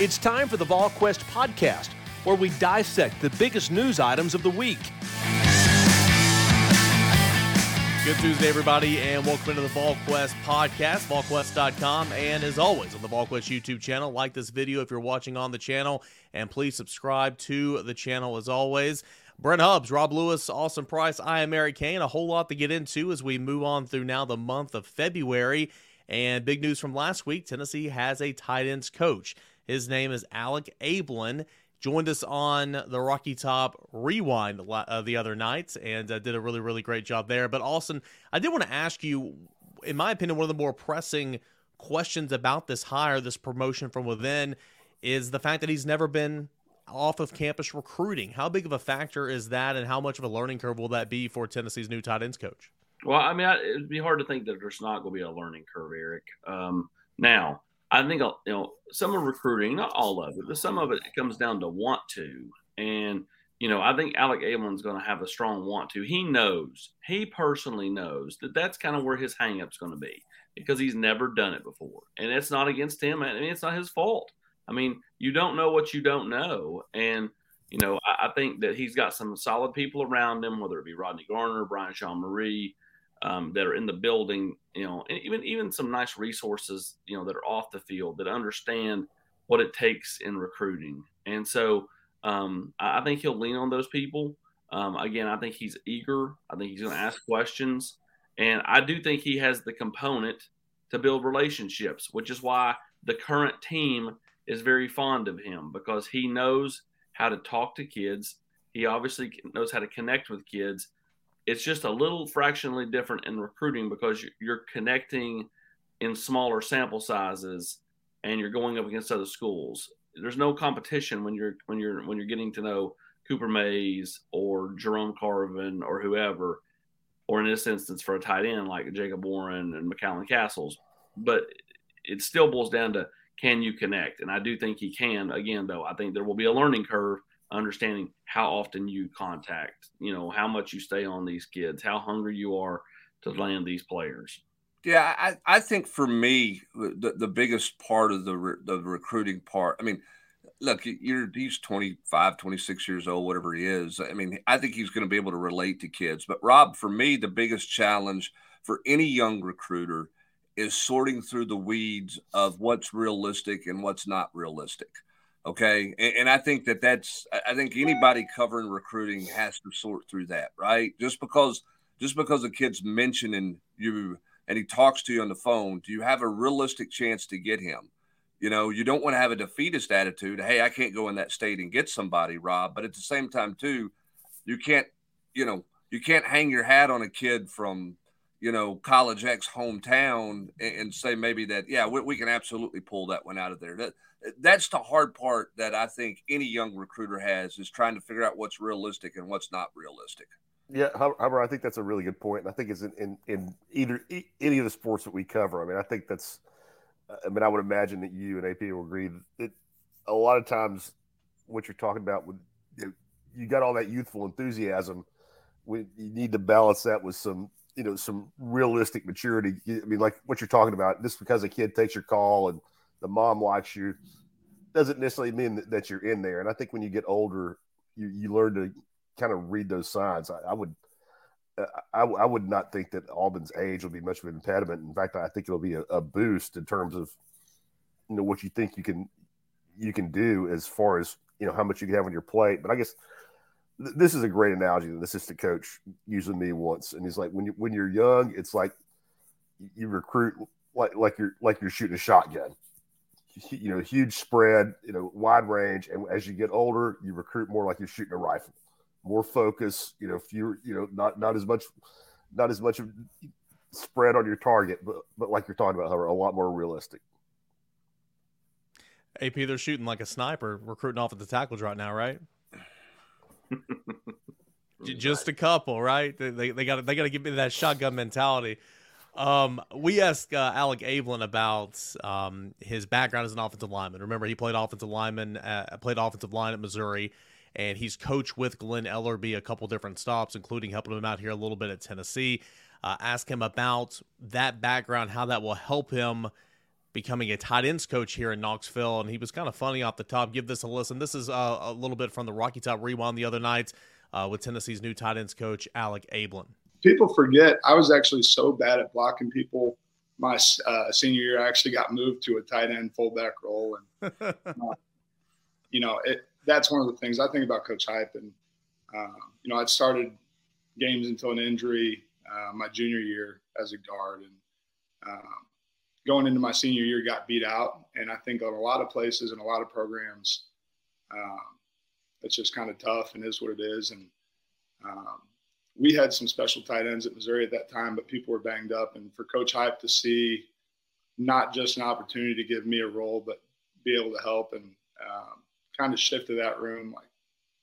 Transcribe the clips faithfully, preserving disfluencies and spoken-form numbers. It's time for the VolQuest podcast, where we dissect the biggest news items of the week. Good Tuesday, everybody, and welcome into the VolQuest podcast, VolQuest dot com, and as always, on the VolQuest YouTube channel. Like this video if you're watching on the channel, and please subscribe to the channel as always. Brent Hubbs, Rob Lewis, Austin Price, I am Eric Kane. A whole lot to get into as we move on through now the month of February, and big news from last week, Tennessee has a tight ends coach. His name is Alec Ablin. Joined us on the Rocky Top Rewind uh, the other night and uh, did a really, really great job there. But Austin, I did want to ask you, in my opinion, one of the more pressing questions about this hire, this promotion from within, is the fact that he's never been off of campus recruiting. How big of a factor is that, and how much of a learning curve will that be for Tennessee's new tight ends coach? Well, I mean, I, it'd be hard to think that there's not going to be a learning curve, Eric. Um, now, I think, you know, some of recruiting, not all of it, but some of it comes down to want to. And, you know, I think Alec Ablin's going to have a strong want to. He knows, he personally knows that that's kind of where his hang-up's going to be, because he's never done it before. And it's not against him. I mean, it's not his fault. I mean, you don't know what you don't know. And, you know, I, I think that he's got some solid people around him, whether it be Rodney Garner, Brian Jean-Mary, Um, that are in the building, you know, and even even some nice resources, you know, that are off the field that understand what it takes in recruiting. And so um, I think he'll lean on those people. Um, again, I think he's eager. I think he's going to ask questions. And I do think he has the component to build relationships, which is why the current team is very fond of him, because he knows how to talk to kids. He obviously knows how to connect with kids. It's just a little fractionally different in recruiting, because you're connecting in smaller sample sizes and you're going up against other schools. There's no competition when you're when you're when you're getting to know Cooper Mays or Jerome Carvin or whoever, or in this instance for a tight end like Jacob Warren and McCallan Castles. But it still boils down to, can you connect? And I do think he can. Again, though, I think there will be a learning curve, understanding how often you contact, you know, how much you stay on these kids, how hungry you are to land these players. Yeah, I, I think for me, the, the biggest part of the, re, the recruiting part, I mean, look, you're, he's twenty-five, twenty-six years old, whatever he is. I mean, I think he's going to be able to relate to kids. But Rob, for me, the biggest challenge for any young recruiter is sorting through the weeds of what's realistic and what's not realistic. Okay. And, and I think that that's, I think anybody covering recruiting has to sort through that, right? Just because, just because a kid's mentioning you and he talks to you on the phone, do you have a realistic chance to get him? You know, you don't want to have a defeatist attitude. Hey, I can't go in that state and get somebody, Rob. But at the same time too, you can't, you know, you can't hang your hat on a kid from, you know, College X hometown and, and say maybe that, yeah, we, we can absolutely pull that one out of there. That, that's the hard part that I think any young recruiter has, is trying to figure out what's realistic and what's not realistic. Yeah, Humber, I think that's a really good point. And I think it's in, in, in either e- any of the sports that we cover. I mean, I think that's, I mean, I would imagine that you and A P will agree that a lot of times what you're talking about, with you know, you got all that youthful enthusiasm. We, you need to balance that with some, you know, some realistic maturity. I mean, like what you're talking about, just because a kid takes your call and the mom likes you doesn't necessarily mean that, that you're in there. And I think when you get older, you, you learn to kind of read those signs. I, I would, I, I would not think that Auburn's age will be much of an impediment. In fact, I think it'll be a, a boost in terms of, you know, what you think you can, you can do as far as, you know, how much you can have on your plate. But I guess, this is a great analogy that the assistant coach used with me once. And he's like, when you, when you're young, it's like you recruit, like, like you're, like you're shooting a shotgun, you know, huge spread, you know, wide range. And as you get older, you recruit more like you're shooting a rifle, more focus, you know, fewer, you know, not, not as much, not as much of spread on your target, but but like you're talking about, Hover, a lot more realistic. A P, they're shooting like a sniper, recruiting off at the tackles right now, right? Just a couple, right? They they got they got to give me that shotgun mentality. Um, we asked uh, Alec Ablin about um, his background as an offensive lineman. Remember, he played offensive lineman, uh, played offensive line at Missouri, and he's coached with Glen Elarbee a couple different stops, including helping him out here a little bit at Tennessee. Uh, ask him about that background, how that will help him becoming a tight ends coach here in Knoxville. And he was kind of funny off the top. Give this a listen. This is uh, a little bit from the Rocky Top Rewind the other night uh, with Tennessee's new tight ends coach, Alec Ablin. People forget I was actually so bad at blocking people. My uh, senior year, I actually got moved to a tight end fullback role. And, uh, you know, it, that's one of the things I think about Coach Heupel. And, uh, you know, I'd started games until an injury uh, my junior year as a guard. And, um, going into my senior year, got beat out. And I think on a lot of places and a lot of programs, um, it's just kind of tough and is what it is. And um, we had some special tight ends at Missouri at that time, but people were banged up. And for Coach Heupel to see not just an opportunity to give me a role, but be able to help and um, kind of shift to that room, like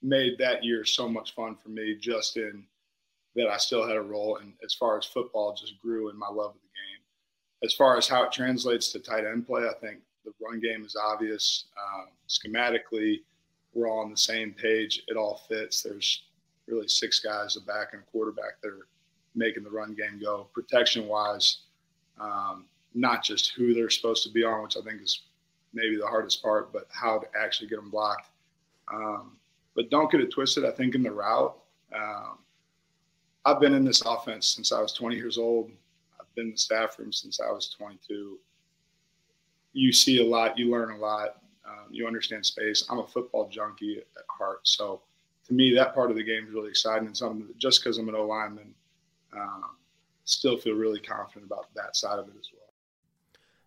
made that year so much fun for me, just in that I still had a role. And as far as football, just grew in my love of the game. As far as how it translates to tight end play, I think the run game is obvious. Um, schematically, we're all on the same page. It all fits. There's really six guys, a back and a quarterback, that are making the run game go. Protection-wise, um, not just who they're supposed to be on, which I think is maybe the hardest part, but how to actually get them blocked. Um, but don't get it twisted, I think, in the route. Um, I've been in this offense since I was twenty years old. Been in the staff room since I was twenty-two. You see a lot, you learn a lot, um, you understand space. I'm a football junkie at heart. So to me, that part of the game is really exciting and something that just because I'm an O lineman, um, still feel really confident about that side of it as well.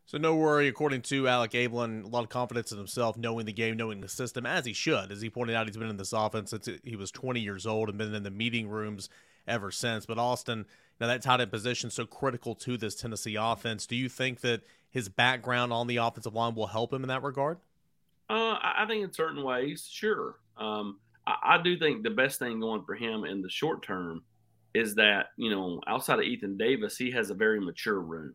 So no worry, according to Alec Ablin, a lot of confidence in himself, knowing the game, knowing the system, as he should. As he pointed out, he's been in this offense since he was twenty years old and been in the meeting rooms ever since. But Austin, now that tight end position so critical to this Tennessee offense, do you think that his background on the offensive line will help him in that regard? Uh, I think in certain ways, sure. Um, I, I do think the best thing going for him in the short term is that, you know, outside of Ethan Davis, he has a very mature room.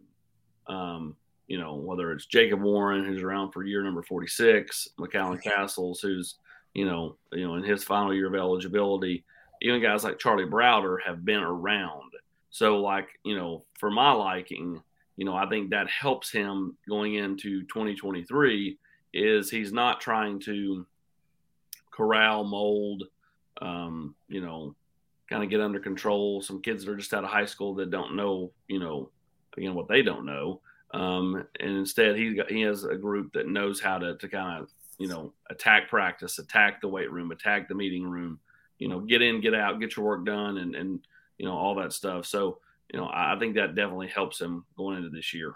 Um, you know, whether it's Jacob Warren, who's around for year number forty-six, McCallan Castles, who's, you know, you know, in his final year of eligibility, even guys like Charlie Browder have been around. So, like, you know, for my liking, you know, I think that helps him going into twenty twenty-three is he's not trying to corral, mold, um, you know, kind of get under control some kids that are just out of high school that don't know, you know, you know what they don't know. Um, and instead he got, he has a group that knows how to, to kind of, you know, attack practice, attack the weight room, attack the meeting room, you know, get in, get out, get your work done, and, and, you know, all that stuff. So, you know, I think that definitely helps him going into this year.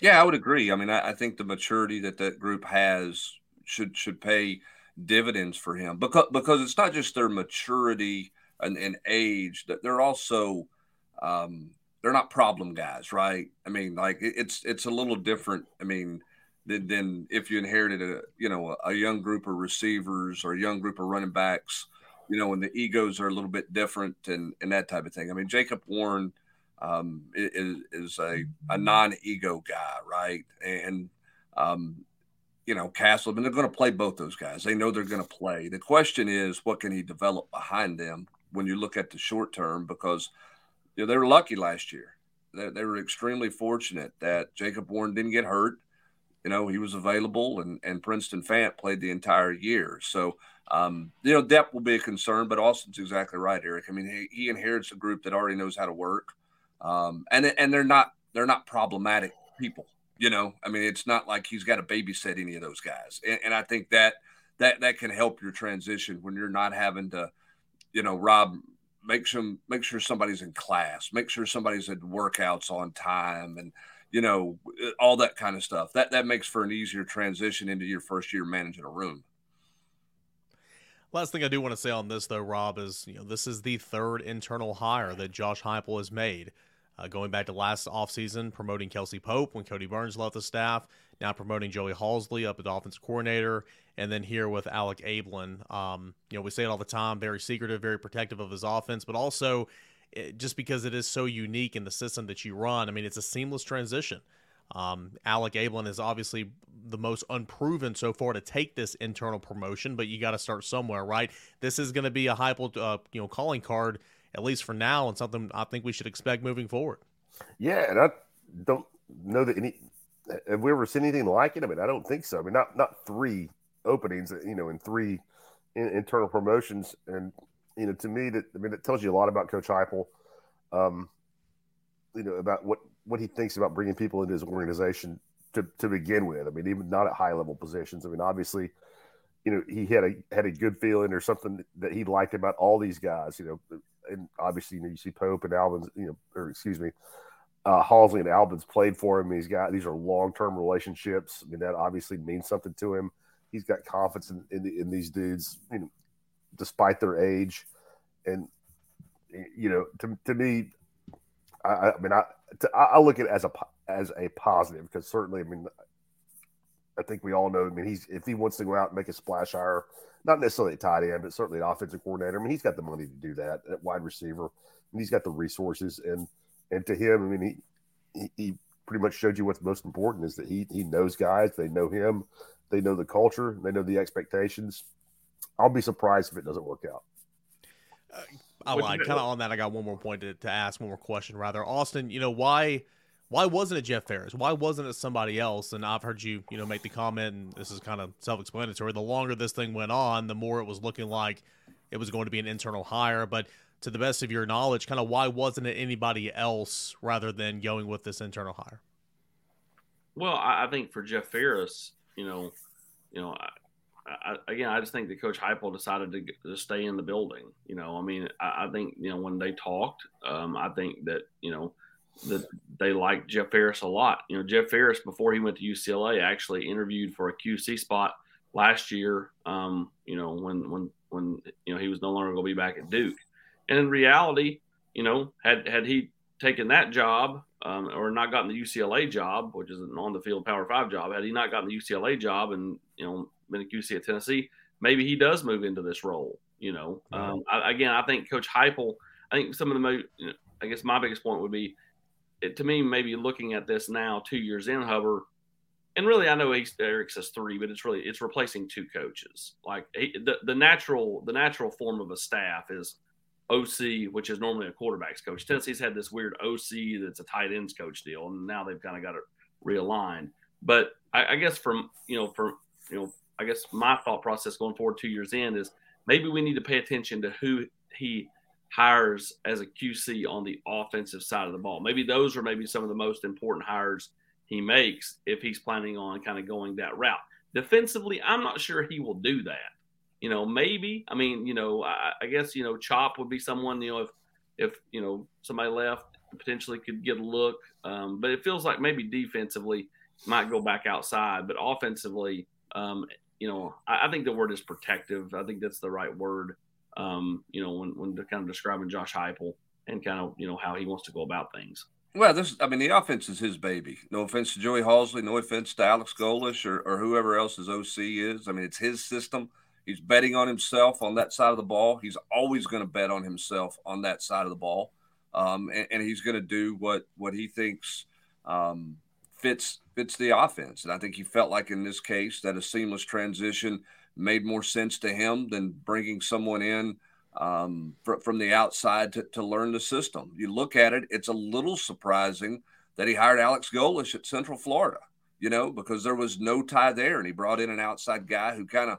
Yeah, I would agree. I mean, I, I think the maturity that that group has should should pay dividends for him because because it's not just their maturity and, and age, that they're also um, they're not problem guys, right? I mean, like it's it's a little different. I mean, than, than if you inherited a you know a young group of receivers or a young group of running backs. You know, and the egos are a little bit different and, and that type of thing. I mean, Jacob Warren um, is, is a, a non-ego guy, right? And, um, you know, Castle, I mean, they're going to play both those guys. They know they're going to play. The question is, what can he develop behind them when you look at the short term? Because, you know, they were lucky last year. They, they were extremely fortunate that Jacob Warren didn't get hurt. You know, he was available, and, and Princeton Fant played the entire year. So, um, you know, depth will be a concern, but Austin's exactly right, Eric. I mean, he, he inherits a group that already knows how to work, um, and and they're not they're not problematic people. You know, I mean, it's not like he's got to babysit any of those guys, and, and I think that that that can help your transition when you're not having to, you know, Rob. Make sure make sure somebody's in class, make sure somebody's at workouts on time, and you know, all that kind of stuff. That that makes for an easier transition into your first year managing a room. Last thing I do want to say on this, though, Rob, is you know this is the third internal hire that Josh Heupel has made. Uh, going back to last offseason, promoting Kelsey Pope when Cody Burns left the staff, now promoting Joey Halsley up at the offensive coordinator, and then here with Alec Ablin. Um, you know, we say it all the time, very secretive, very protective of his offense, but also it, just because it is so unique in the system that you run, I mean, it's a seamless transition. Um, Alec Ablin is obviously the most unproven so far to take this internal promotion, but you got to start somewhere, right? This is going to be a Heupel, uh, you know, calling card, at least for now, and something I think we should expect moving forward. Yeah, and I don't know that any have we ever seen anything like it. I mean, I don't think so. I mean, not not three openings, you know, and three in, internal promotions, and you know, to me, that I mean, it tells you a lot about Coach Heupel. Um, you know, about what what he thinks about bringing people into his organization to to begin with. I mean, even not at high level positions. I mean, obviously, you know, he had a had a good feeling or something that he liked about all these guys. You know. And obviously, you know, you see Pope and Alvin's, you know, or excuse me, uh, Halsley and Alvin's played for him. He's got, these are long-term relationships. I mean, that obviously means something to him. He's got confidence in in, in these dudes, you know, despite their age. And, you know, to to me, I, I mean, I to, I look at it as a as a positive because certainly, I mean, I think we all know. I mean, he's if he wants to go out and make a splash hire, not necessarily a tight end, but certainly an offensive coordinator. I mean, he's got the money to do that at wide receiver, and he's got the resources. And and to him, I mean, he he pretty much showed you what's most important is that he he knows guys, they know him, they know the culture, they know the expectations. I'll be surprised if it doesn't work out. Uh, I lied. Kind of on that, I got one more point to, to ask, one more question rather. Austin, you know, why – why wasn't it Jeff Ferris? Why wasn't it somebody else? And I've heard you, you know, make the comment, and this is kind of self-explanatory. The longer this thing went on, the more it was looking like it was going to be an internal hire. But to the best of your knowledge, kind of why wasn't it anybody else rather than going with this internal hire? Well, I think for Jeff Ferris, you know, you know, I, I, again, I just think that Coach Heupel decided to, to stay in the building. You know, I mean, I, I think, you know, when they talked, um, I think that, you know, that they liked Jeff Ferris a lot. You know, Jeff Ferris, before he went to U C L A, actually interviewed for a Q C spot last year, um, you know, when, when, when, you know, he was no longer going to be back at Duke. And in reality, you know, had, had he taken that job um, or not gotten the U C L A job, which is an on-the-field Power Five job, had he not gotten the U C L A job and, you know, been a Q C at Tennessee, maybe he does move into this role, you know. Mm-hmm. Um, I, again, I think Coach Heupel, I think some of the most, you know, I guess my biggest point would be, it, to me, maybe looking at this now, two years in, Hubbard, and really, I know Eric says three, but it's really it's replacing two coaches. Like he, the the natural the natural form of a staff is O C, which is normally a quarterback's coach. Tennessee's had this weird O C that's a tight ends coach deal, and now they've kind of got it realigned. But I, I guess from you know from you know I guess my thought process going forward two years in is maybe we need to pay attention to who he hires as a Q C on the offensive side of the ball. Maybe those are maybe some of the most important hires he makes if he's planning on kind of going that route. Defensively, I'm not sure he will do that. You know, maybe, I mean, you know, I, I guess, you know, Chop would be someone, you know, if, if, you know, somebody left potentially could get a look. Um, but it feels like maybe defensively might go back outside, but offensively, um, you know, I, I think the word is protective. I think that's the right word. Um, you know, when, when kind of describing Josh Heupel and kind of, you know, how he wants to go about things. Well, this, I mean, the offense is his baby. No offense to Joey Halsley, no offense to Alex Golesh or, or whoever else his O C is. I mean, it's his system. He's betting on himself on that side of the ball. He's always going to bet on himself on that side of the ball. Um, and, and he's going to do what, what he thinks um, fits, fits the offense. And I think he felt like in this case that a seamless transition made more sense to him than bringing someone in um, fr- from the outside to, to learn the system. You look at it, it's a little surprising that he hired Alex Golesh at Central Florida, you know, because there was no tie there. And he brought in an outside guy who kind of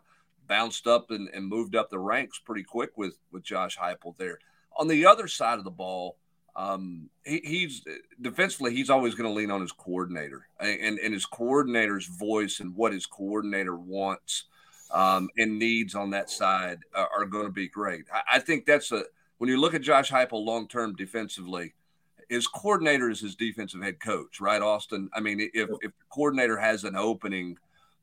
bounced up and, and moved up the ranks pretty quick with, with Josh Heupel there. On the other side of the ball, um, he, he's defensively, he's always going to lean on his coordinator and, and his coordinator's voice and what his coordinator wants Um, and needs on that side are, are going to be great. I, I think that's a when you look at Josh Heupel long-term defensively, his coordinator is his defensive head coach, right, Austin? I mean, if, if the coordinator has an opening,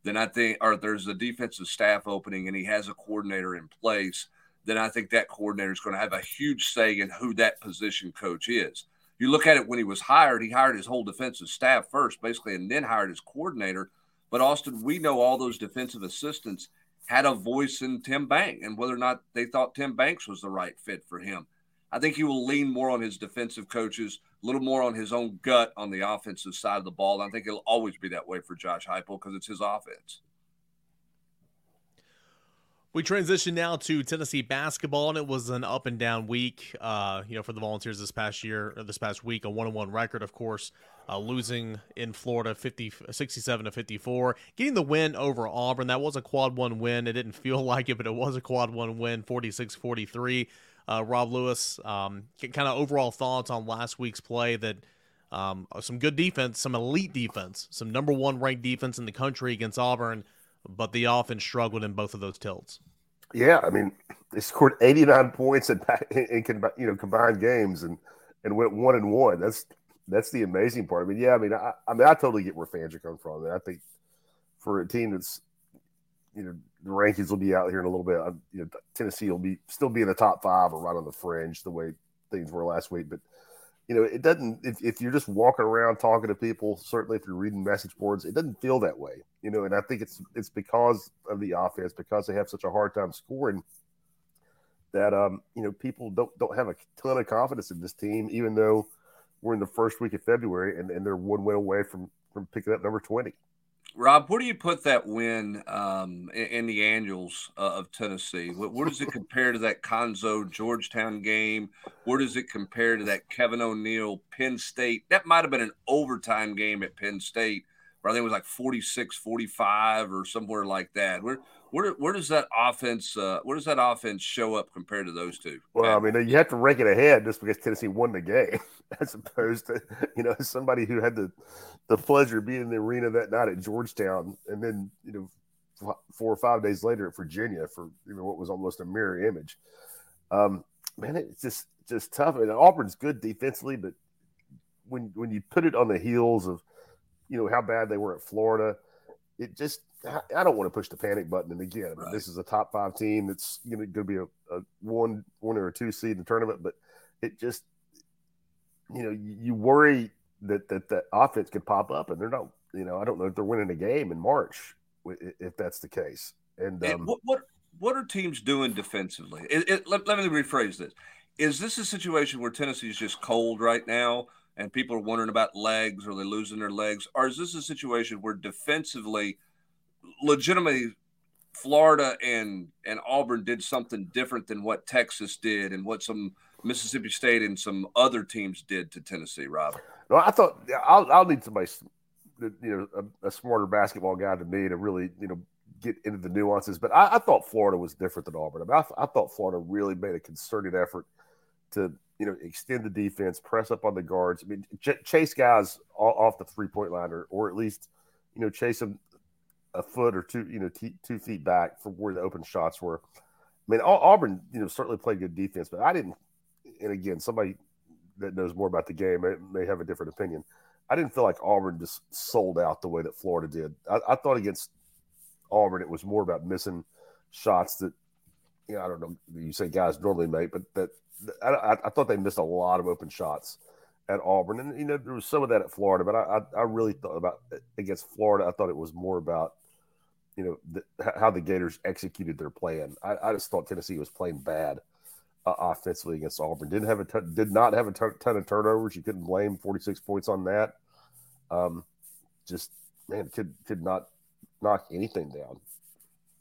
then I think – or there's a defensive staff opening and he has a coordinator in place, then I think that coordinator is going to have a huge say in who that position coach is. You look at it when he was hired, he hired his whole defensive staff first, basically, and then hired his coordinator. But, Austin, we know all those defensive assistants had a voice in Tim Banks and whether or not they thought Tim Banks was the right fit for him. I think he will lean more on his defensive coaches, a little more on his own gut on the offensive side of the ball. And I think it'll always be that way for Josh Heupel because it's his offense. We transition now to Tennessee basketball, and it was an up and down week, uh, you know, for the Volunteers this past year, or this past week, a one and one record, of course, uh, losing in Florida sixty-seven to fifty-four, getting the win over Auburn. That was a quad one win. It didn't feel like it, but it was a quad one win, forty-six forty-three. Uh, Rob Lewis, um, kind of overall thoughts on last week's play that um, some good defense, some elite defense, some number one ranked defense in the country against Auburn, but the offense struggled in both of those tilts. Yeah, I mean, they scored eighty-nine points in, in, in you know combined games and, and went one and one. That's that's the amazing part. I mean, yeah, I mean, I, I mean, I totally get where fans are coming from. And I think for a team that's, you know, the rankings will be out here in a little bit. I, you know, Tennessee will be still be in the top five or right on the fringe the way things were last week. But you know, it doesn't. If, if you're just walking around talking to people, certainly if you're reading message boards, it doesn't feel that way. You know, and I think it's it's because of the offense, because they have such a hard time scoring that um, you know, people don't don't have a ton of confidence in this team, even though we're in the first week of February and, and they're one win away from from picking up number twenty. Rob, where do you put that win um, in, in the annuals uh, of Tennessee? What, where does it compare to that Conzo Georgetown game? Where does it compare to that Kevin O'Neal Penn State? That might have been an overtime game at Penn State, where I think it was like forty-six forty-five or somewhere like that. Where where where does that offense uh, where does that offense show up compared to those two? Well, I mean, you have to rank it ahead just because Tennessee won the game, as opposed to, you know, somebody who had the the pleasure of being in the arena that night at Georgetown, and then, you know, four or five days later at Virginia for, you know, what was almost a mirror image. Um, man, it's just just tough. And Auburn's good defensively, but when when you put it on the heels of, you know, how bad they were at Florida, it just – I don't want to push the panic button. And, again, I mean, right. This is a top five team that's, you know, going to be a, a one, one or a two seed in the tournament, but it just – you know, you worry – that that that offense could pop up, and they're not, you know, I don't know if they're winning a game in March if that's the case. And, um, and what, what what are teams doing defensively? It, it, let, let me rephrase this. Is this a situation where Tennessee is just cold right now and people are wondering about legs, or they're losing their legs? Or is this a situation where defensively, legitimately, Florida and, and Auburn did something different than what Texas did and what some Mississippi State and some other teams did to Tennessee, Rob? No, I thought I'll, I'll need somebody, you know, a, a smarter basketball guy than me to really, you know, get into the nuances. But I, I thought Florida was different than Auburn. I, mean, I, I thought Florida really made a concerted effort to, you know, extend the defense, press up on the guards. I mean, ch- chase guys off the three-point line, or, or at least, you know, chase them a foot or two, you know, t- two feet back from where the open shots were. I mean, Auburn, you know, certainly played good defense, but I didn't. And again, somebody that knows more about the game may, may have a different opinion. I didn't feel like Auburn just sold out the way that Florida did. I, I thought against Auburn, it was more about missing shots that, you know, I don't know, you say guys normally make, but that I, I thought they missed a lot of open shots at Auburn. And, you know, there was some of that at Florida, but I, I, I really thought about against Florida, I thought it was more about, you know, the, how the Gators executed their plan. I, I just thought Tennessee was playing bad Uh, offensively against Auburn. Didn't have a ton, did not have a ton, ton of turnovers. You couldn't blame forty-six points on that. Um, just man, could could not knock anything down.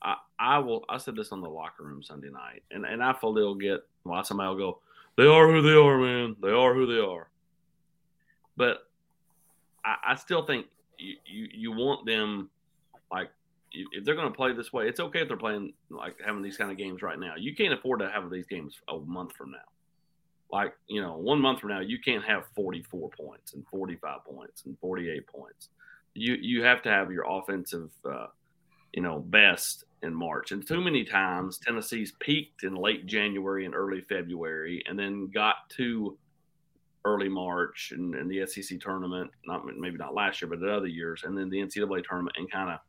I, I will. I said this on the locker room Sunday night, and and I fully will get. Well, somebody will go, they are who they are, man. They are who they are. But I, I still think you, you you want them, like, if they're going to play this way, it's okay if they're playing, like, having these kind of games right now. You can't afford to have these games a month from now. Like, you know, one month from now, you can't have forty-four points and forty-five points and forty-eight points. You you have to have your offensive, uh, you know, best in March. And too many times Tennessee's peaked in late January and early February, and then got to early March and, and the S E C tournament, not maybe not last year, but the other years, and then the N C double A tournament, and kind of,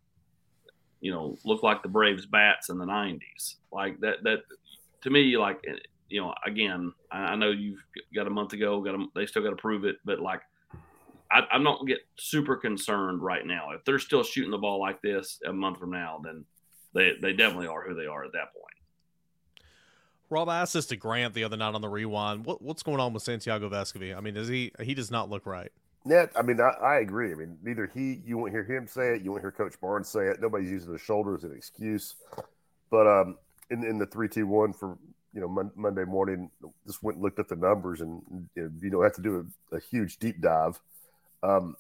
you know, look like the Braves bats in the nineties. Like that, that to me, like, you know, again, I know you've got a month to go, got a, they still got to prove it, but like, I, I'm not get super concerned right now. If they're still shooting the ball like this a month from now, then they, they definitely are who they are at that point. Rob, I asked this to Grant the other night on the rewind. What, what's going on with Santiago Vescovi? I mean, does he he does not look right? Yeah, I mean, I, I agree. I mean, neither he, you won't hear him say it, you won't hear Coach Barnes say it. Nobody's using the shoulder as an excuse. But um, in in the three two one for you know mon- Monday morning, just went and looked at the numbers, and you, know, you don't have to do a, a huge deep dive. Um,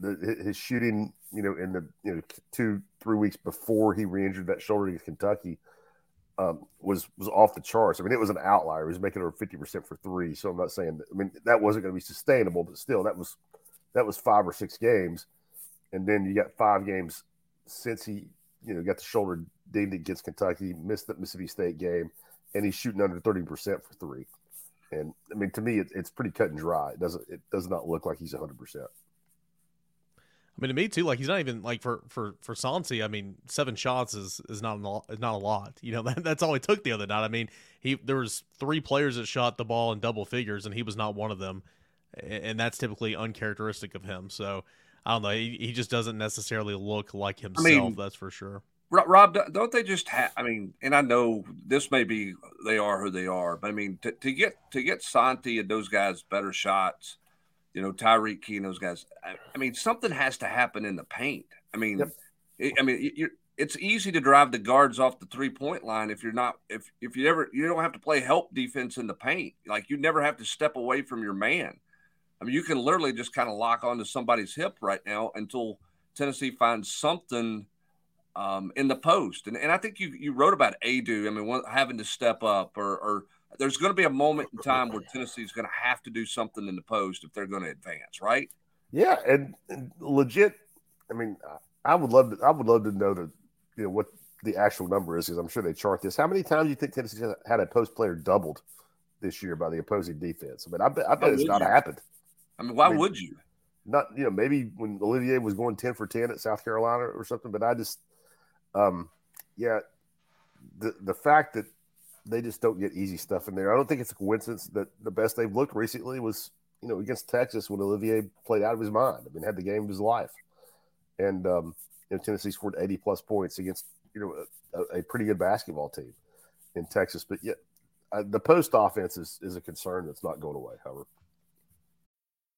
the, his shooting, you know, in the you know two three weeks before he re-injured that shoulder against Kentucky. Um, was was off the charts. I mean, it was an outlier. He was making over fifty percent for three. So I'm not saying that, I mean, that wasn't going to be sustainable, but still, that was that was five or six games. And then you got five games since he, you know, got the shoulder dinged against Kentucky, missed the Mississippi State game, and he's shooting under thirty percent for three. And I mean, to me, it, it's pretty cut and dry. It doesn't it does not look like he's one hundred percent. I mean, to me too, like he's not even like for, for, for Santi, I mean, seven shots is, is not, a, not a lot, you know, that, that's all he took the other night. I mean, he, there was three players that shot the ball in double figures and he was not one of them. And that's typically uncharacteristic of him. So I don't know. He, he just doesn't necessarily look like himself. I mean, that's for sure. Rob, don't they just have, I mean, and I know this may be, they are who they are, but I mean, to, to get, to get Santi and those guys better shots, you know, Tyreek Key and those guys. I, I mean, something has to happen in the paint. I mean, yep. it, I mean, you're, it's easy to drive the guards off the three point line if you're not if if you never you don't have to play help defense in the paint. Like you never have to step away from your man. I mean, you can literally just kind of lock onto somebody's hip right now until Tennessee finds something um, in the post. And and I think you you wrote about Adu. I mean, one, having to step up or or. There's going to be a moment in time where Tennessee is going to have to do something in the post if they're going to advance, right? Yeah, and, and legit. I mean, I would love to. I would love to know the, you know, what the actual number is because I'm sure they chart this. How many times do you think Tennessee had a post player doubled this year by the opposing defense? I mean, I bet, I bet it's not happened. I mean, why I mean, would you? Not you know maybe when Olivier was going ten for ten at South Carolina or something, but I just, um, yeah, the the fact that. They just don't get easy stuff in there. I don't think it's a coincidence that the best they've looked recently was, you know, against Texas when Olivier played out of his mind. I mean, had the game of his life. And, um, you know, Tennessee scored eighty-plus points against, you know, a, a pretty good basketball team in Texas. But, yet, uh, the post offense is, is a concern that's not going away, however.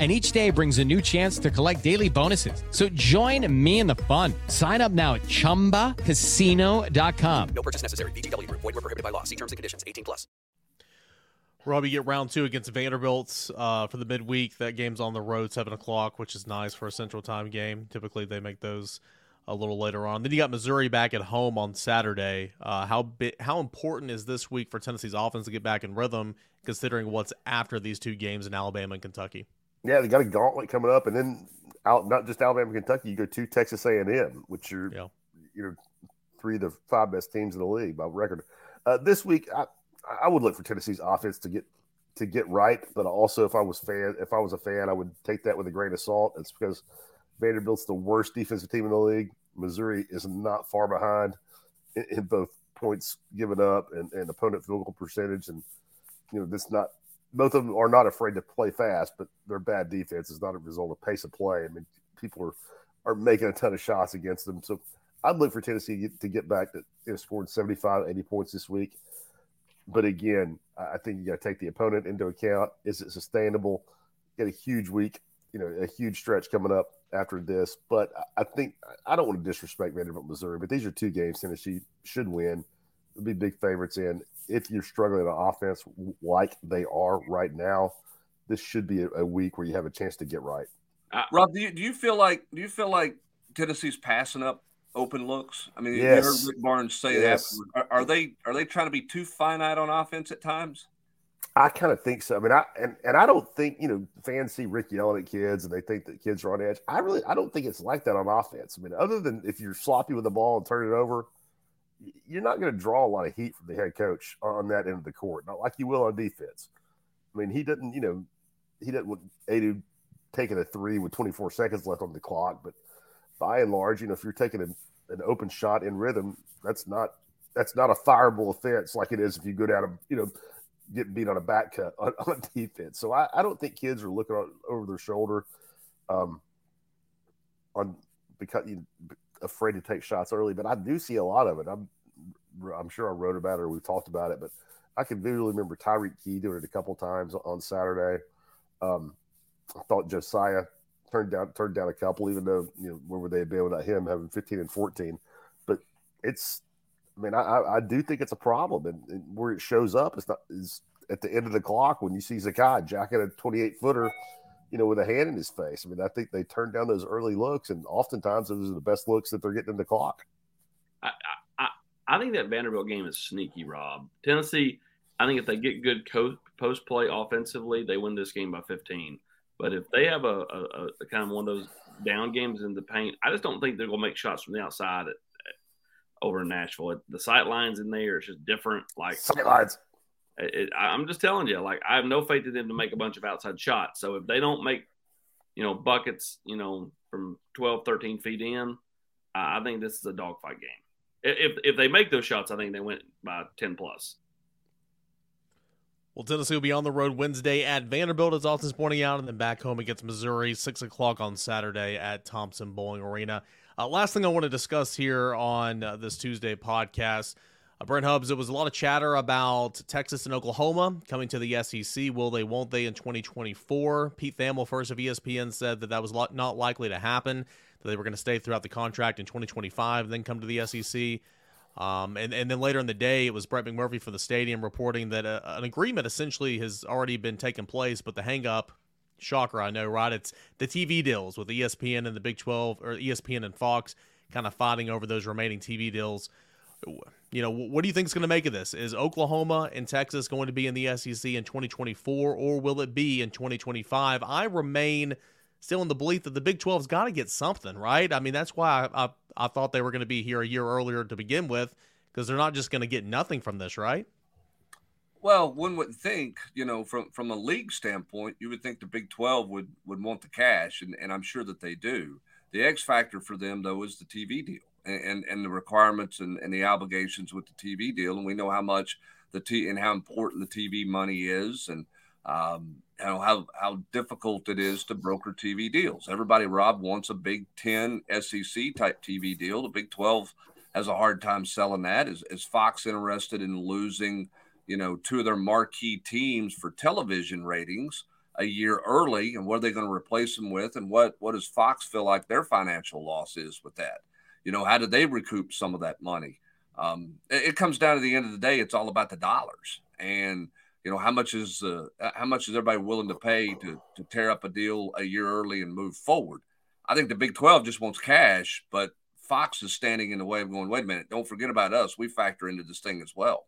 And each day brings a new chance to collect daily bonuses. So join me in the fun. Sign up now at chumba casino dot com. No purchase necessary. V G W. Void where prohibited by law. See terms and conditions. eighteen plus. Rob, you get round two against Vanderbilt uh, for the midweek. That game's on the road, seven o'clock, which is nice for a Central Time game. Typically, they make those a little later on. Then you got Missouri back at home on Saturday. Uh, how bi- how important is this week for Tennessee's offense to get back in rhythm, considering what's after these two games in Alabama and Kentucky? Yeah, they got a gauntlet coming up, and then out, not just Alabama and Kentucky, you go to Texas A and M, which are yeah. you know three of the five best teams in the league by record. Uh, this week, I, I would look for Tennessee's offense to get to get right, but also if I was fan, if I was a fan, I would take that with a grain of salt. It's because Vanderbilt's the worst defensive team in the league. Missouri is not far behind in, in both points given up and, and opponent field goal percentage, and you know this not both of them are not afraid to play fast, but their bad defense is not a result of pace of play. I mean, people are, are making a ton of shots against them, so. I'd look for Tennessee to get back to you know, scoring seventy-five, eighty points this week. But again, I think you got to take the opponent into account. Is it sustainable? Get a huge week, you know, a huge stretch coming up after this. But I think I don't want to disrespect Vanderbilt, Missouri, but these are two games Tennessee should win. They'll be big favorites in. If you're struggling on offense like they are right now, this should be a, a week where you have a chance to get right. Uh, Rob, do you, do you feel like do you feel like Tennessee's passing up open looks? I mean, yes. You heard Rick Barnes say yes. that. Are, are they are they trying to be too finite on offense at times? I kind of think so. I mean, I and, and I don't think, you know, fans see Rick yelling at kids and they think that kids are on edge. I really I don't think it's like that on offense. I mean, other than if you're sloppy with the ball and turn it over, you're not going to draw a lot of heat from the head coach on that end of the court, not like you will on defense. I mean, he doesn't, you know, he doesn't want Adu taking a three with twenty-four seconds left on the clock. But by and large, you know, if you're taking a, an open shot in rhythm, that's not that's not a fireable offense like it is if you go down and, you know, get beat on a back cut on, on defense. So I, I don't think kids are looking on, over their shoulder um, on because you afraid to take shots early, but I do see a lot of it. I'm I'm sure I wrote about it or we've talked about it, but I can visually remember Tyreek Key doing it a couple times on Saturday. Um, I thought Josiah turned down turned down a couple, even though, you know, where would they have been without him having fifteen and fourteen? But it's, I mean, I, I do think it's a problem, and, and where it shows up is not is at the end of the clock when you see Zakai jacking a twenty-eight footer. You know, with a hand in his face. I mean, I think they turn down those early looks, and oftentimes those are the best looks that they're getting in the clock. I, I, I think that Vanderbilt game is sneaky, Rob. Tennessee, I think if they get good co- post-play offensively, they win this game by fifteen. But if they have a, a, a kind of one of those down games in the paint, I just don't think they're going to make shots from the outside at, at, over in Nashville. It, the sight lines in there is just different. Like sight lines. It, I'm just telling you, like, I have no faith in them to make a bunch of outside shots. So if they don't make, you know, buckets, you know, from twelve, thirteen feet in, uh, I think this is a dogfight game. If if they make those shots, I think they win by ten plus. Well, Tennessee will be on the road Wednesday at Vanderbilt, as Austin's pointing out, and then back home against Missouri, six o'clock on Saturday at Thompson Bowling Arena. Uh, last thing I want to discuss here on uh, this Tuesday podcast, Uh, Brent Hubbs, it was a lot of chatter about Texas and Oklahoma coming to the S E C. Will they, won't they in twenty twenty-four? Pete Thamel, first of E S P N, said that that was not likely to happen, that they were going to stay throughout the contract in twenty twenty-five, then come to the S E C. Um, and, and then later in the day, it was Brett McMurphy from the stadium reporting that a, an agreement essentially has already been taking place, but the hang-up, shocker, I know, right? It's the T V deals with E S P N and the Big twelve, or E S P N and Fox, kind of fighting over those remaining T V deals. You know, what do you think is going to make of this? Is Oklahoma and Texas going to be in the S E C in twenty twenty-four, or will it be in twenty twenty-five? I remain still in the belief that the Big twelve's got to get something, right? I mean, that's why I, I, I thought they were going to be here a year earlier to begin with, because they're not just going to get nothing from this, right? Well, one would think, you know, from, from a league standpoint, you would think the Big twelve would, would want the cash, and, and I'm sure that they do. The X factor for them, though, is the T V deal. And, and the requirements and, and the obligations with the T V deal. And we know how much the T and how important the T V money is, and um, you know, how, how difficult it is to broker T V deals. Everybody, Rob, wants a Big ten S E C type T V deal. The Big twelve has a hard time selling that. Is, is Fox interested in losing, you know, two of their marquee teams for television ratings a year early? And what are they going to replace them with? And what, what does Fox feel like their financial loss is with that? You know, how do they recoup some of that money? Um, it, it comes down to the end of the day. It's all about the dollars, and you know, how much is uh, how much is everybody willing to pay to to tear up a deal a year early and move forward. I think the Big twelve just wants cash, but Fox is standing in the way of going, wait a minute, don't forget about us. We factor into this thing as well.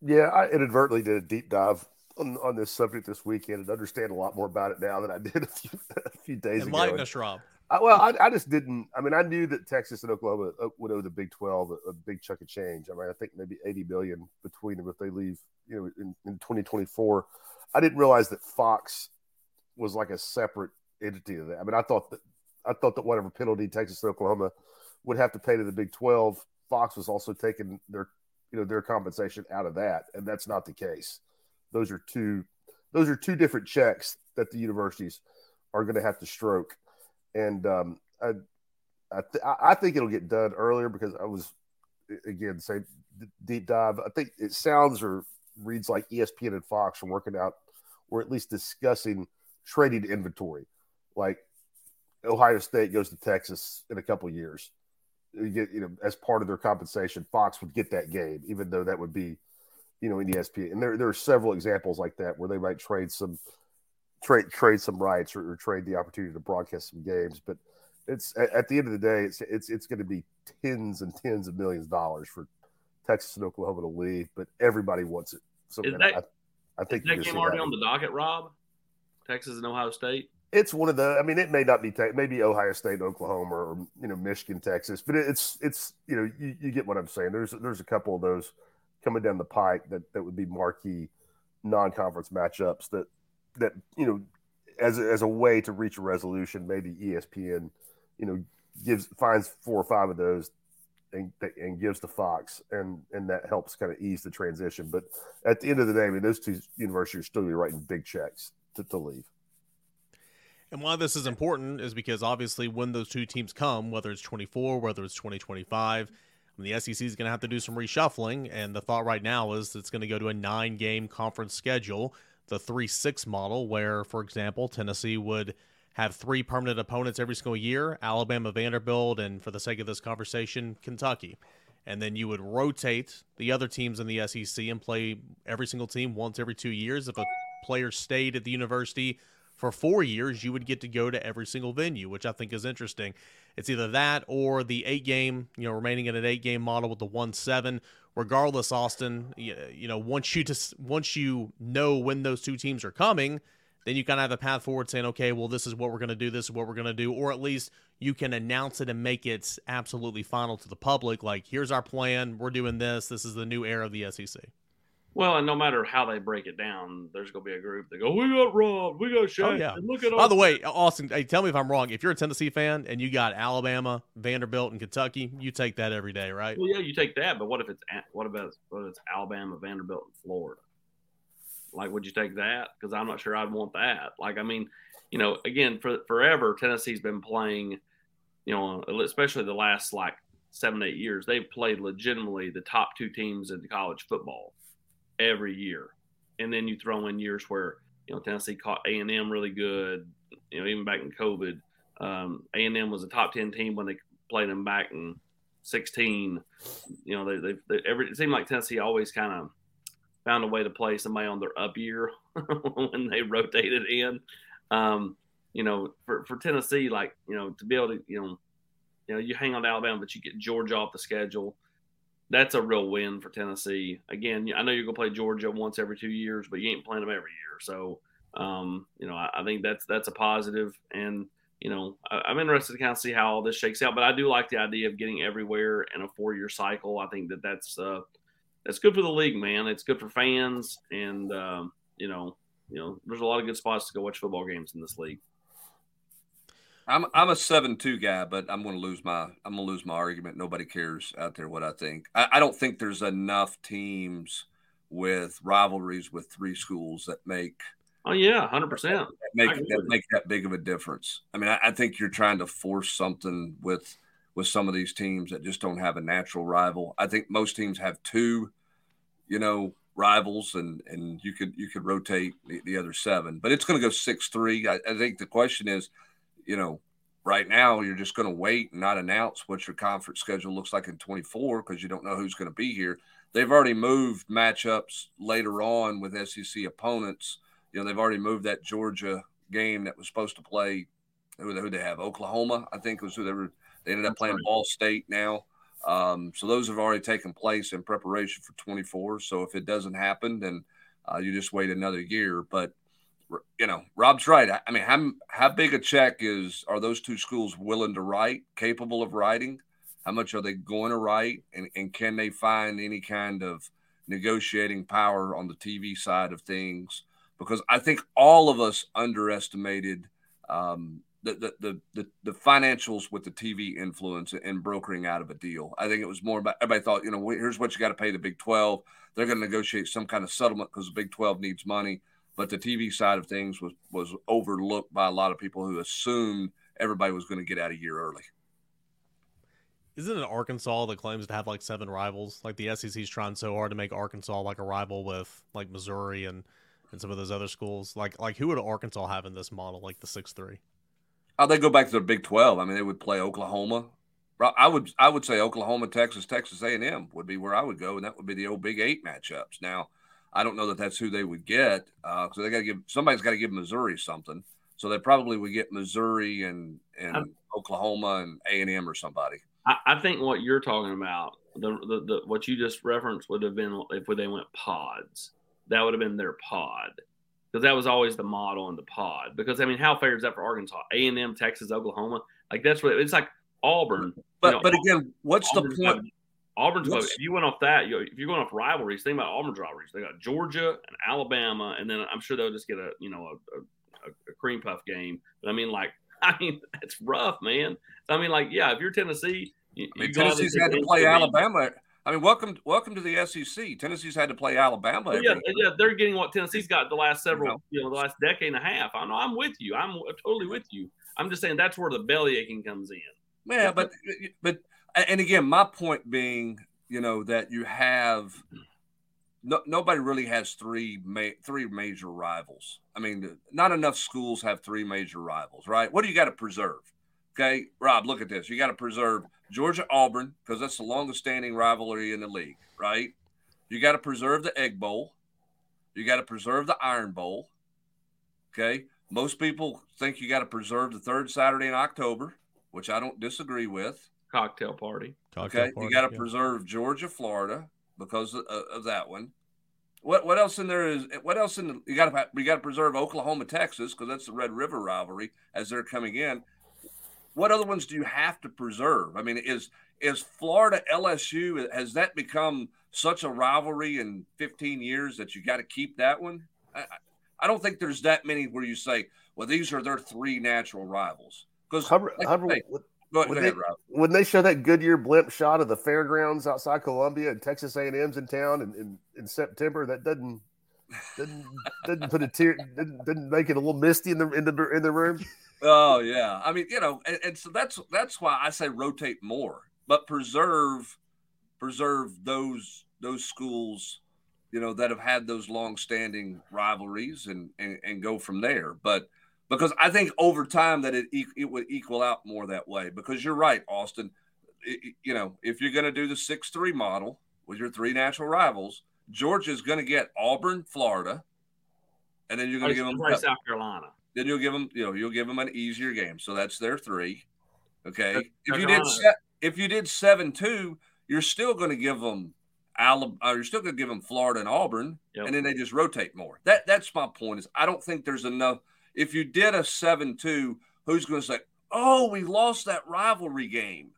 Yeah, I inadvertently did a deep dive on, on this subject this weekend and understand a lot more about it now than I did a few, a few days ago. Enlighten us, Rob. I, well, I, I just didn't. I mean, I knew that Texas and Oklahoma would owe the Big twelve a, a big chunk of change. I mean, I think maybe eighty billion dollars between them if they leave, you know, in, in twenty twenty-four. I didn't realize that Fox was like a separate entity of that. I mean, I thought that I thought that whatever penalty Texas and Oklahoma would have to pay to the Big twelve, Fox was also taking their, you know, their compensation out of that, and that's not the case. Those are two, those are two different checks that the universities are going to have to stroke. And um, I, I, th- I think it'll get done earlier because I was, again, same deep dive. I think it sounds or reads like E S P N and Fox are working out, or at least discussing, trading inventory. Like Ohio State goes to Texas in a couple of years, you get, you know, as part of their compensation, Fox would get that game, even though that would be, you know, in E S P N. And there, there are several examples like that where they might trade some trade trade some rights or, or trade the opportunity to broadcast some games. But it's at, at the end of the day, it's it's it's going to be tens and tens of millions of dollars for Texas and Oklahoma to leave. But everybody wants it. So is that, I, I think is that game already that. on the docket, Rob? Texas and Ohio State. It's one of the. I mean, it may not be maybe Ohio State, Oklahoma, or you know Michigan, Texas, but it's it's you know you, you get what I'm saying. There's there's a couple of those coming down the pike that, that would be marquee non-conference matchups that that you know as as a way to reach a resolution. Maybe E S P N you know gives finds four or five of those and and gives to Fox, and and that helps kind of ease the transition. But at the end of the day, I mean, those two universities are still be writing big checks to, to leave. And why this is important is because obviously when those two teams come, whether it's twenty-four, whether it's twenty twenty-five, I mean, the S E C is going to have to do some reshuffling. And the thought right now is it's going to go to a nine-game conference schedule, the three six model, where, for example, Tennessee would have three permanent opponents every single year, Alabama, Vanderbilt, and for the sake of this conversation, Kentucky. And then you would rotate the other teams in the S E C and play every single team once every two years. If a player stayed at the university for four years, you would get to go to every single venue, which I think is interesting. It's either that or the eight-game, you know, remaining in an eight-game model with the one seven. Regardless, Austin, you, you know, once you just once you know when those two teams are coming, then you kind of have a path forward saying, okay, well, this is what we're going to do, this is what we're going to do, or at least you can announce it and make it absolutely final to the public. Like, here's our plan. We're doing this. This is the new era of the S E C. Well, and no matter how they break it down, there's going to be a group that go, we got robbed, we got shot. Oh, yeah. Look at By the way, Austin, hey, tell me if I'm wrong. If you're a Tennessee fan and you got Alabama, Vanderbilt, and Kentucky, you take that every day, right? Well, yeah, you take that. But what if it's what about what if it's Alabama, Vanderbilt, and Florida? Like, would you take that? Because I'm not sure I'd want that. Like, I mean, you know, again, for forever Tennessee's been playing, you know, especially the last like seven, eight years, they've played legitimately the top two teams in college football every year. And then you throw in years where, you know, Tennessee caught A and M really good, you know, even back in COVID. Um, A and M was a top ten team when they played them back in sixteen. You know, they, they, they every, it seemed like Tennessee always kind of found a way to play somebody on their up year when they rotated in. Um, you know, for, for Tennessee, like, you know, to be able to, you know, you know, you hang on to Alabama, but you get Georgia off the schedule. That's a real win for Tennessee. Again, I know you're going to play Georgia once every two years, but you ain't playing them every year. So, um, you know, I, I think that's that's a positive. And, you know, I, I'm interested to kind of see how all this shakes out. But I do like the idea of getting everywhere in a four-year cycle. I think that that's uh, that's good for the league, man. It's good for fans. And, um, you know, you know, there's a lot of good spots to go watch football games in this league. I'm I'm a seven two guy, but I'm gonna lose my I'm gonna lose my argument. Nobody cares out there what I think. I, I don't think there's enough teams with rivalries with three schools that make oh yeah, hundred percent make that make that big of a difference. I mean, I, I think you're trying to force something with with some of these teams that just don't have a natural rival. I think most teams have two, you know, rivals, and and you could you could rotate the, the other seven, but it's gonna go six three. I, I think the question is, you know, right now you're just going to wait and not announce what your conference schedule looks like in twenty-four because you don't know who's going to be here. They've already moved matchups later on with S E C opponents. You know, they've already moved that Georgia game that was supposed to play. Who they have? Oklahoma, I think, was who they were. They ended up playing Ball State now. Um, so those have already taken place in preparation for twenty-four. So if it doesn't happen, then uh, you just wait another year. But you know, Rob's right. I mean, how how big a check is are those two schools willing to write, capable of writing? How much are they going to write, and and can they find any kind of negotiating power on the T V side of things? Because I think all of us underestimated um, the, the the the the financials with the T V influence and brokering out of a deal. I think it was more about everybody thought, you know, here's what you got to pay the Big twelve. They're going to negotiate some kind of settlement because the Big twelve needs money. But the T V side of things was, was overlooked by a lot of people who assumed everybody was going to get out a year early. Isn't it Arkansas that claims to have like seven rivals? Like the S E C is trying so hard to make Arkansas like a rival with like Missouri and, and some of those other schools. Like like who would Arkansas have in this model? Like the six three. Oh, they go back to the Big twelve. I mean, they would play Oklahoma. I would I would say Oklahoma, Texas, Texas A and M would be where I would go, and that would be the old Big Eight matchups. Now, I don't know that that's who they would get. Uh, so they got to give somebody's got to give Missouri something. So they probably would get Missouri and and I'm, Oklahoma and A and M or somebody. I, I think what you're talking about, the, the the what you just referenced would have been if they went pods. That would have been their pod. Because that was always the model in the pod. Because, I mean, how fair is that for Arkansas? A and M, Texas, Oklahoma. Like, that's what it's like Auburn. But, you know, but again, what's Auburn's the point? Club, Auburn's what's, club, if you went off that, you know, if you're going off rivalries, think about Auburn's rivalries. They got Georgia and Alabama, and then I'm sure they'll just get a, you know, a, a, a cream puff game. But, I mean, like, I mean, that's rough, man. I mean, like, yeah, if you're Tennessee. You, I mean, you Tennessee's had to play Alabama. I mean, welcome welcome to the S E C. Tennessee's had to play Alabama. Well, yeah, yeah, they're getting what Tennessee's got the last several, no. you know, the last decade and a half. I know, I'm with you. I'm totally with you. I'm just saying that's where the belly aching comes in. Yeah, but but and again, my point being, you know, that you have no, nobody really has three ma- three major rivals. I mean, not enough schools have three major rivals, right? What do you got to preserve? Okay, Rob, look at this. You got to preserve Georgia-Auburn because that's the longest-standing rivalry in the league, right? You got to preserve the Egg Bowl. You got to preserve the Iron Bowl, okay? Most people think you got to preserve the third Saturday in October, which I don't disagree with. Cocktail party. Cocktail okay, party, you got to yeah. preserve Georgia-Florida because of, of that one. What what else in there is what else in the, you got to you got to preserve Oklahoma-Texas because that's the Red River rivalry as they're coming in. What other ones do you have to preserve? I mean, is is Florida L S U, has that become such a rivalry in fifteen years that you got to keep that one? I, I don't think there's that many where you say, well, these are their three natural rivals. Because like, when, when they show that Goodyear blimp shot of the fairgrounds outside Columbia and Texas A and M's in town in, in, in September, that doesn't didn't didn't put a tear didn't, didn't make it a little misty in the in the in the room. Oh, yeah. I mean, you know, and, and so that's that's why I say rotate more, but preserve preserve those those schools, you know, that have had those long-standing rivalries and, and, and go from there. But because I think over time that it it would equal out more that way, because you're right, Austin, it, you know, if you're going to do the six three model with your three national rivals, Georgia's going to get Auburn, Florida, and then you're going to give them – South Carolina. Then you'll give them, you know, you'll give them an easier game. So that's their three, okay. That's if you did, se- if you did seven two, you're still going to give them Alabama. You're still going to give them Florida and Auburn, yep. And then they just rotate more. That that's my point. Is I don't think there's enough. If you did a seven two, who's going to say, "Oh, we lost that rivalry game"?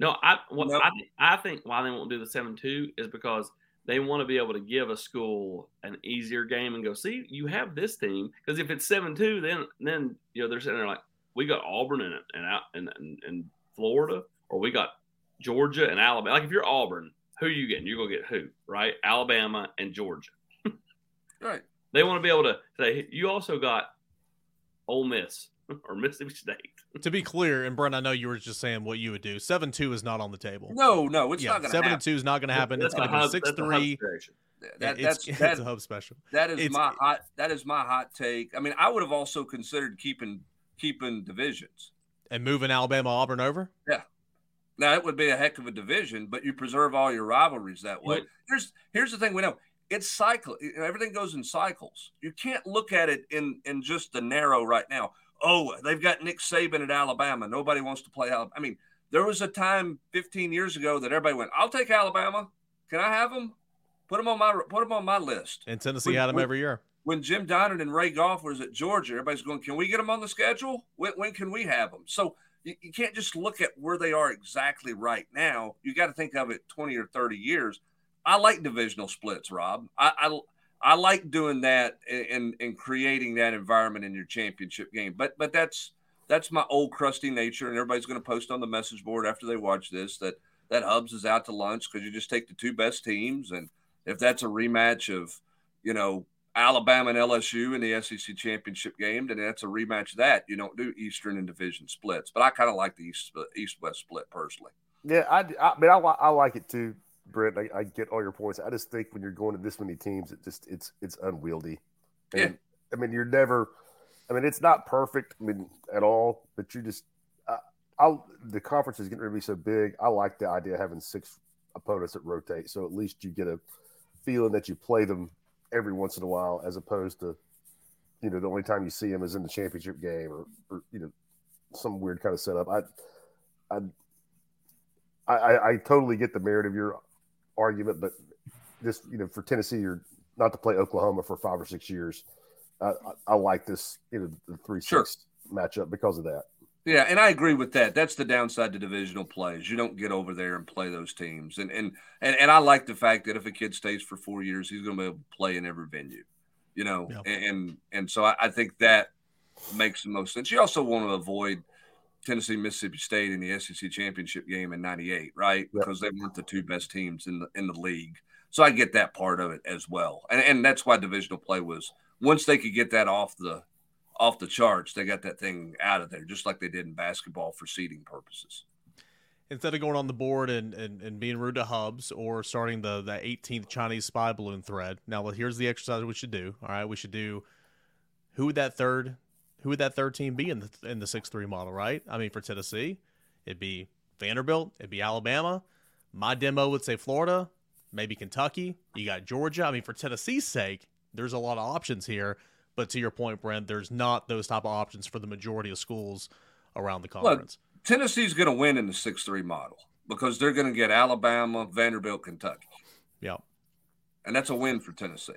No, I what nope. I, th- I think why they won't do the seven two is because they want to be able to give a school an easier game and go, see, you have this team. Because if it's seven two, then, then you know, they're sitting there like, we got Auburn and and out and, and, and Florida, or we got Georgia and Alabama. Like, if you're Auburn, who are you getting? You're going to get who, right? Alabama and Georgia. Right. They want to be able to say, you also got Ole Miss or Mississippi State. To be clear, and Brent, I know you were just saying what you would do. seven two is not on the table. No, no, it's yeah, not going to happen. seven two is not going to happen. That's it's going to be six three. That, that's it's, that, it's a hub special. That is it's, my hot. That is my hot take. I mean, I would have also considered keeping keeping divisions and moving Alabama Auburn over. Yeah. Now it would be a heck of a division, but you preserve all your rivalries that way. Right. Here's here's the thing we know. It's cycle. Everything goes in cycles. You can't look at it in in just the narrow right now. Oh, they've got Nick Saban at Alabama. Nobody wants to play Alabama. I mean, there was a time fifteen years ago that everybody went, I'll take Alabama. Can I have them? Put them on my put them on my list. And Tennessee when, had them when, every year. When Jim Donnan and Ray Goff was at Georgia, everybody's going, can we get them on the schedule? When, when can we have them? So you, you can't just look at where they are exactly right now. You got to think of it twenty or thirty years. I like divisional splits, Rob. I, I I like doing that and and creating that environment in your championship game. But but that's that's my old crusty nature, and everybody's going to post on the message board after they watch this that, that Hubs is out to lunch because you just take the two best teams, and if that's a rematch of, you know, Alabama and L S U in the S E C championship game, then that's a rematch of that. You don't do Eastern and division splits. But I kind of like the East, East-West split personally. Yeah, I, I mean, I, I like it too. Brent, I, I get all your points. I just think when you're going to this many teams, it just it's it's unwieldy. And, yeah. I mean, you're never I mean, it's not perfect, I mean, at all, but you just uh, – I'll the conference is getting to be so big. I like the idea of having six opponents that rotate, so at least you get a feeling that you play them every once in a while as opposed to, you know, the only time you see them is in the championship game or, or you know, some weird kind of setup. I, I I I totally get the merit of your argument, but just, you know, for Tennessee, you're not to play Oklahoma for five or six years. I, I, I like this, you know, the three six sure. matchup because of that. Yeah, and I agree with that. That's the downside to divisional plays. You don't get over there and play those teams. And and and, and I like the fact that if a kid stays for four years, he's going to be able to play in every venue, you know. Yeah. And and so I, I think that makes the most sense. You also want to avoid Tennessee, Mississippi State in the S E C championship game in ninety-eight, right? Yeah. Because they weren't the two best teams in the in the league. So I get that part of it as well. And and that's why divisional play was once they could get that off the off the charts, they got that thing out of there, just like they did in basketball for seeding purposes. Instead of going on the board and, and, and being rude to hubs or starting the, the eighteenth Chinese spy balloon thread. Now here's the exercise we should do. All right, we should do who would that third who would that third team be in the in the six three model, right? I mean, for Tennessee, it'd be Vanderbilt, it'd be Alabama. My demo would say Florida, maybe Kentucky. You got Georgia. I mean, for Tennessee's sake, there's a lot of options here. But to your point, Brent, there's not those type of options for the majority of schools around the conference. Look, Tennessee's going to win in the six three model because they're going to get Alabama, Vanderbilt, Kentucky. Yeah. And that's a win for Tennessee.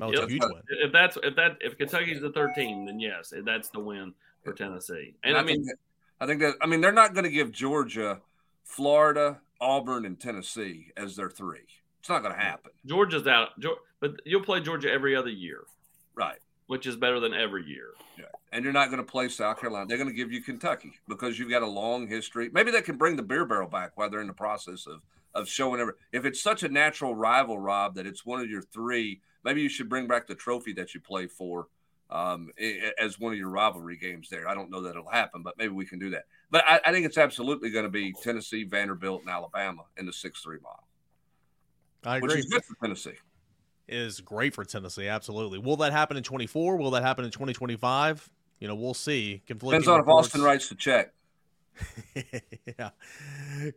Oh, it's yep. a huge win. If, that's, if, that, if Kentucky's the third team, then yes, that's the win for Tennessee. And, and I, I mean – I think that – I mean, they're not going to give Georgia, Florida, Auburn, and Tennessee as their three. It's not going to happen. Georgia's out. But you'll play Georgia every other year. Right. Which is better than every year. Yeah. And you're not going to play South Carolina. They're going to give you Kentucky because you've got a long history. Maybe they can bring the beer barrel back while they're in the process of of showing every. If it's such a natural rival, Rob, that it's one of your three, maybe you should bring back the trophy that you play for um, as one of your rivalry games there. I don't know that it'll happen, but maybe we can do that. But I, I think it's absolutely going to be Tennessee, Vanderbilt, and Alabama in the six three model. I agree. Which is good for Tennessee. Is great for Tennessee, absolutely. Will that happen in twenty-four? Will that happen in twenty twenty-five? You know, we'll see. Conflicting Depends on reports. If Austin writes the check. Yeah.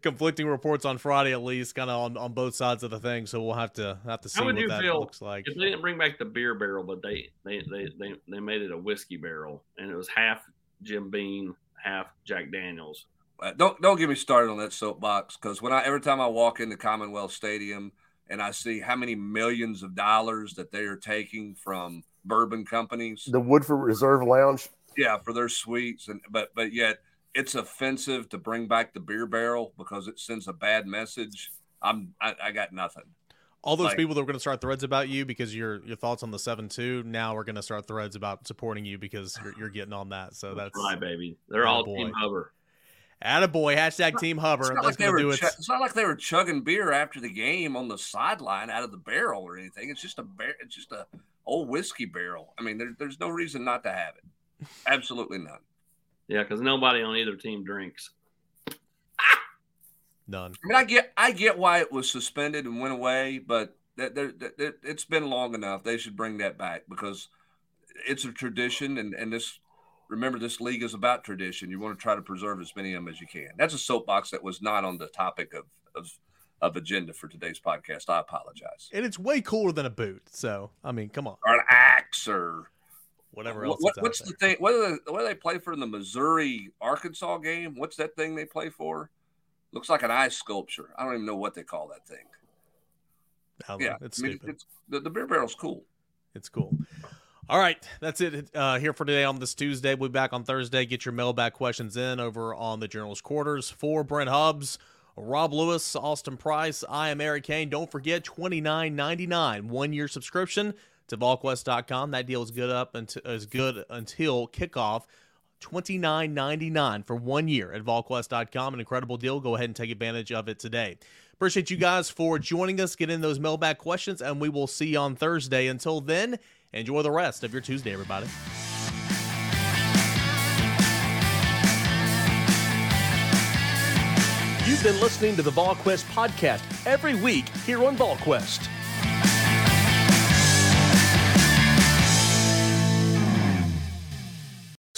Conflicting reports on Friday, at least, kind of on, on both sides of the thing, so we'll have to have to see what that feel, looks like. If they didn't bring back the beer barrel, but they they, they, they they made it a whiskey barrel, and it was half Jim Beam, half Jack Daniels. Uh, don't, don't get me started on that soapbox, because when I every time I walk into Commonwealth Stadium – and I see how many millions of dollars that they are taking from bourbon companies. The Woodford Reserve Lounge. Yeah, for their suites. And but but yet it's offensive to bring back the beer barrel because it sends a bad message. I'm I, I got nothing. All those like, people that were going to start threads about you because your your thoughts on the seven two now are going to start threads about supporting you because you're, you're getting on that. So that's right, baby. They're all boy. Team Huber. Attaboy, hashtag Team Hubber. It's, like ch- it's not like they were chugging beer after the game on the sideline out of the barrel or anything. It's just a bar- it's just a old whiskey barrel. I mean, there, there's no reason not to have it. Absolutely none. Yeah, because nobody on either team drinks. Ah! None. I mean, I get I get why it was suspended and went away, but that, that, that, that it's been long enough. They should bring that back because it's a tradition, and, and this. Remember, this league is about tradition. You want to try to preserve as many of them as you can. That's a soapbox that was not on the topic of of, of agenda for today's podcast. I apologize. And it's way cooler than a boot. So, I mean, come on. Or an axe or whatever else. What, what's the thing? What do, they, what do they play for in the Missouri-Arkansas game? What's that thing they play for? Looks like an ice sculpture. I don't even know what they call that thing. I yeah, it's I mean, stupid. It's, the, the beer barrel's cool. It's cool. All right, that's it uh, here for today on this Tuesday. We'll be back on Thursday. Get your mailbag questions in over on the Journal's Quarters. For Brent Hubbs, Rob Lewis, Austin Price, I am Eric Kane. Don't forget, twenty-nine ninety-nine dollars one-year subscription to vol quest dot com. That deal is good up until, is good until kickoff. twenty-nine ninety-nine dollars for one year at vol quest dot com. An incredible deal. Go ahead and take advantage of it today. Appreciate you guys for joining us. Get in those mailbag questions, and we will see you on Thursday. Until then, enjoy the rest of your Tuesday, everybody. You've been listening to the VolQuest podcast every week here on VolQuest.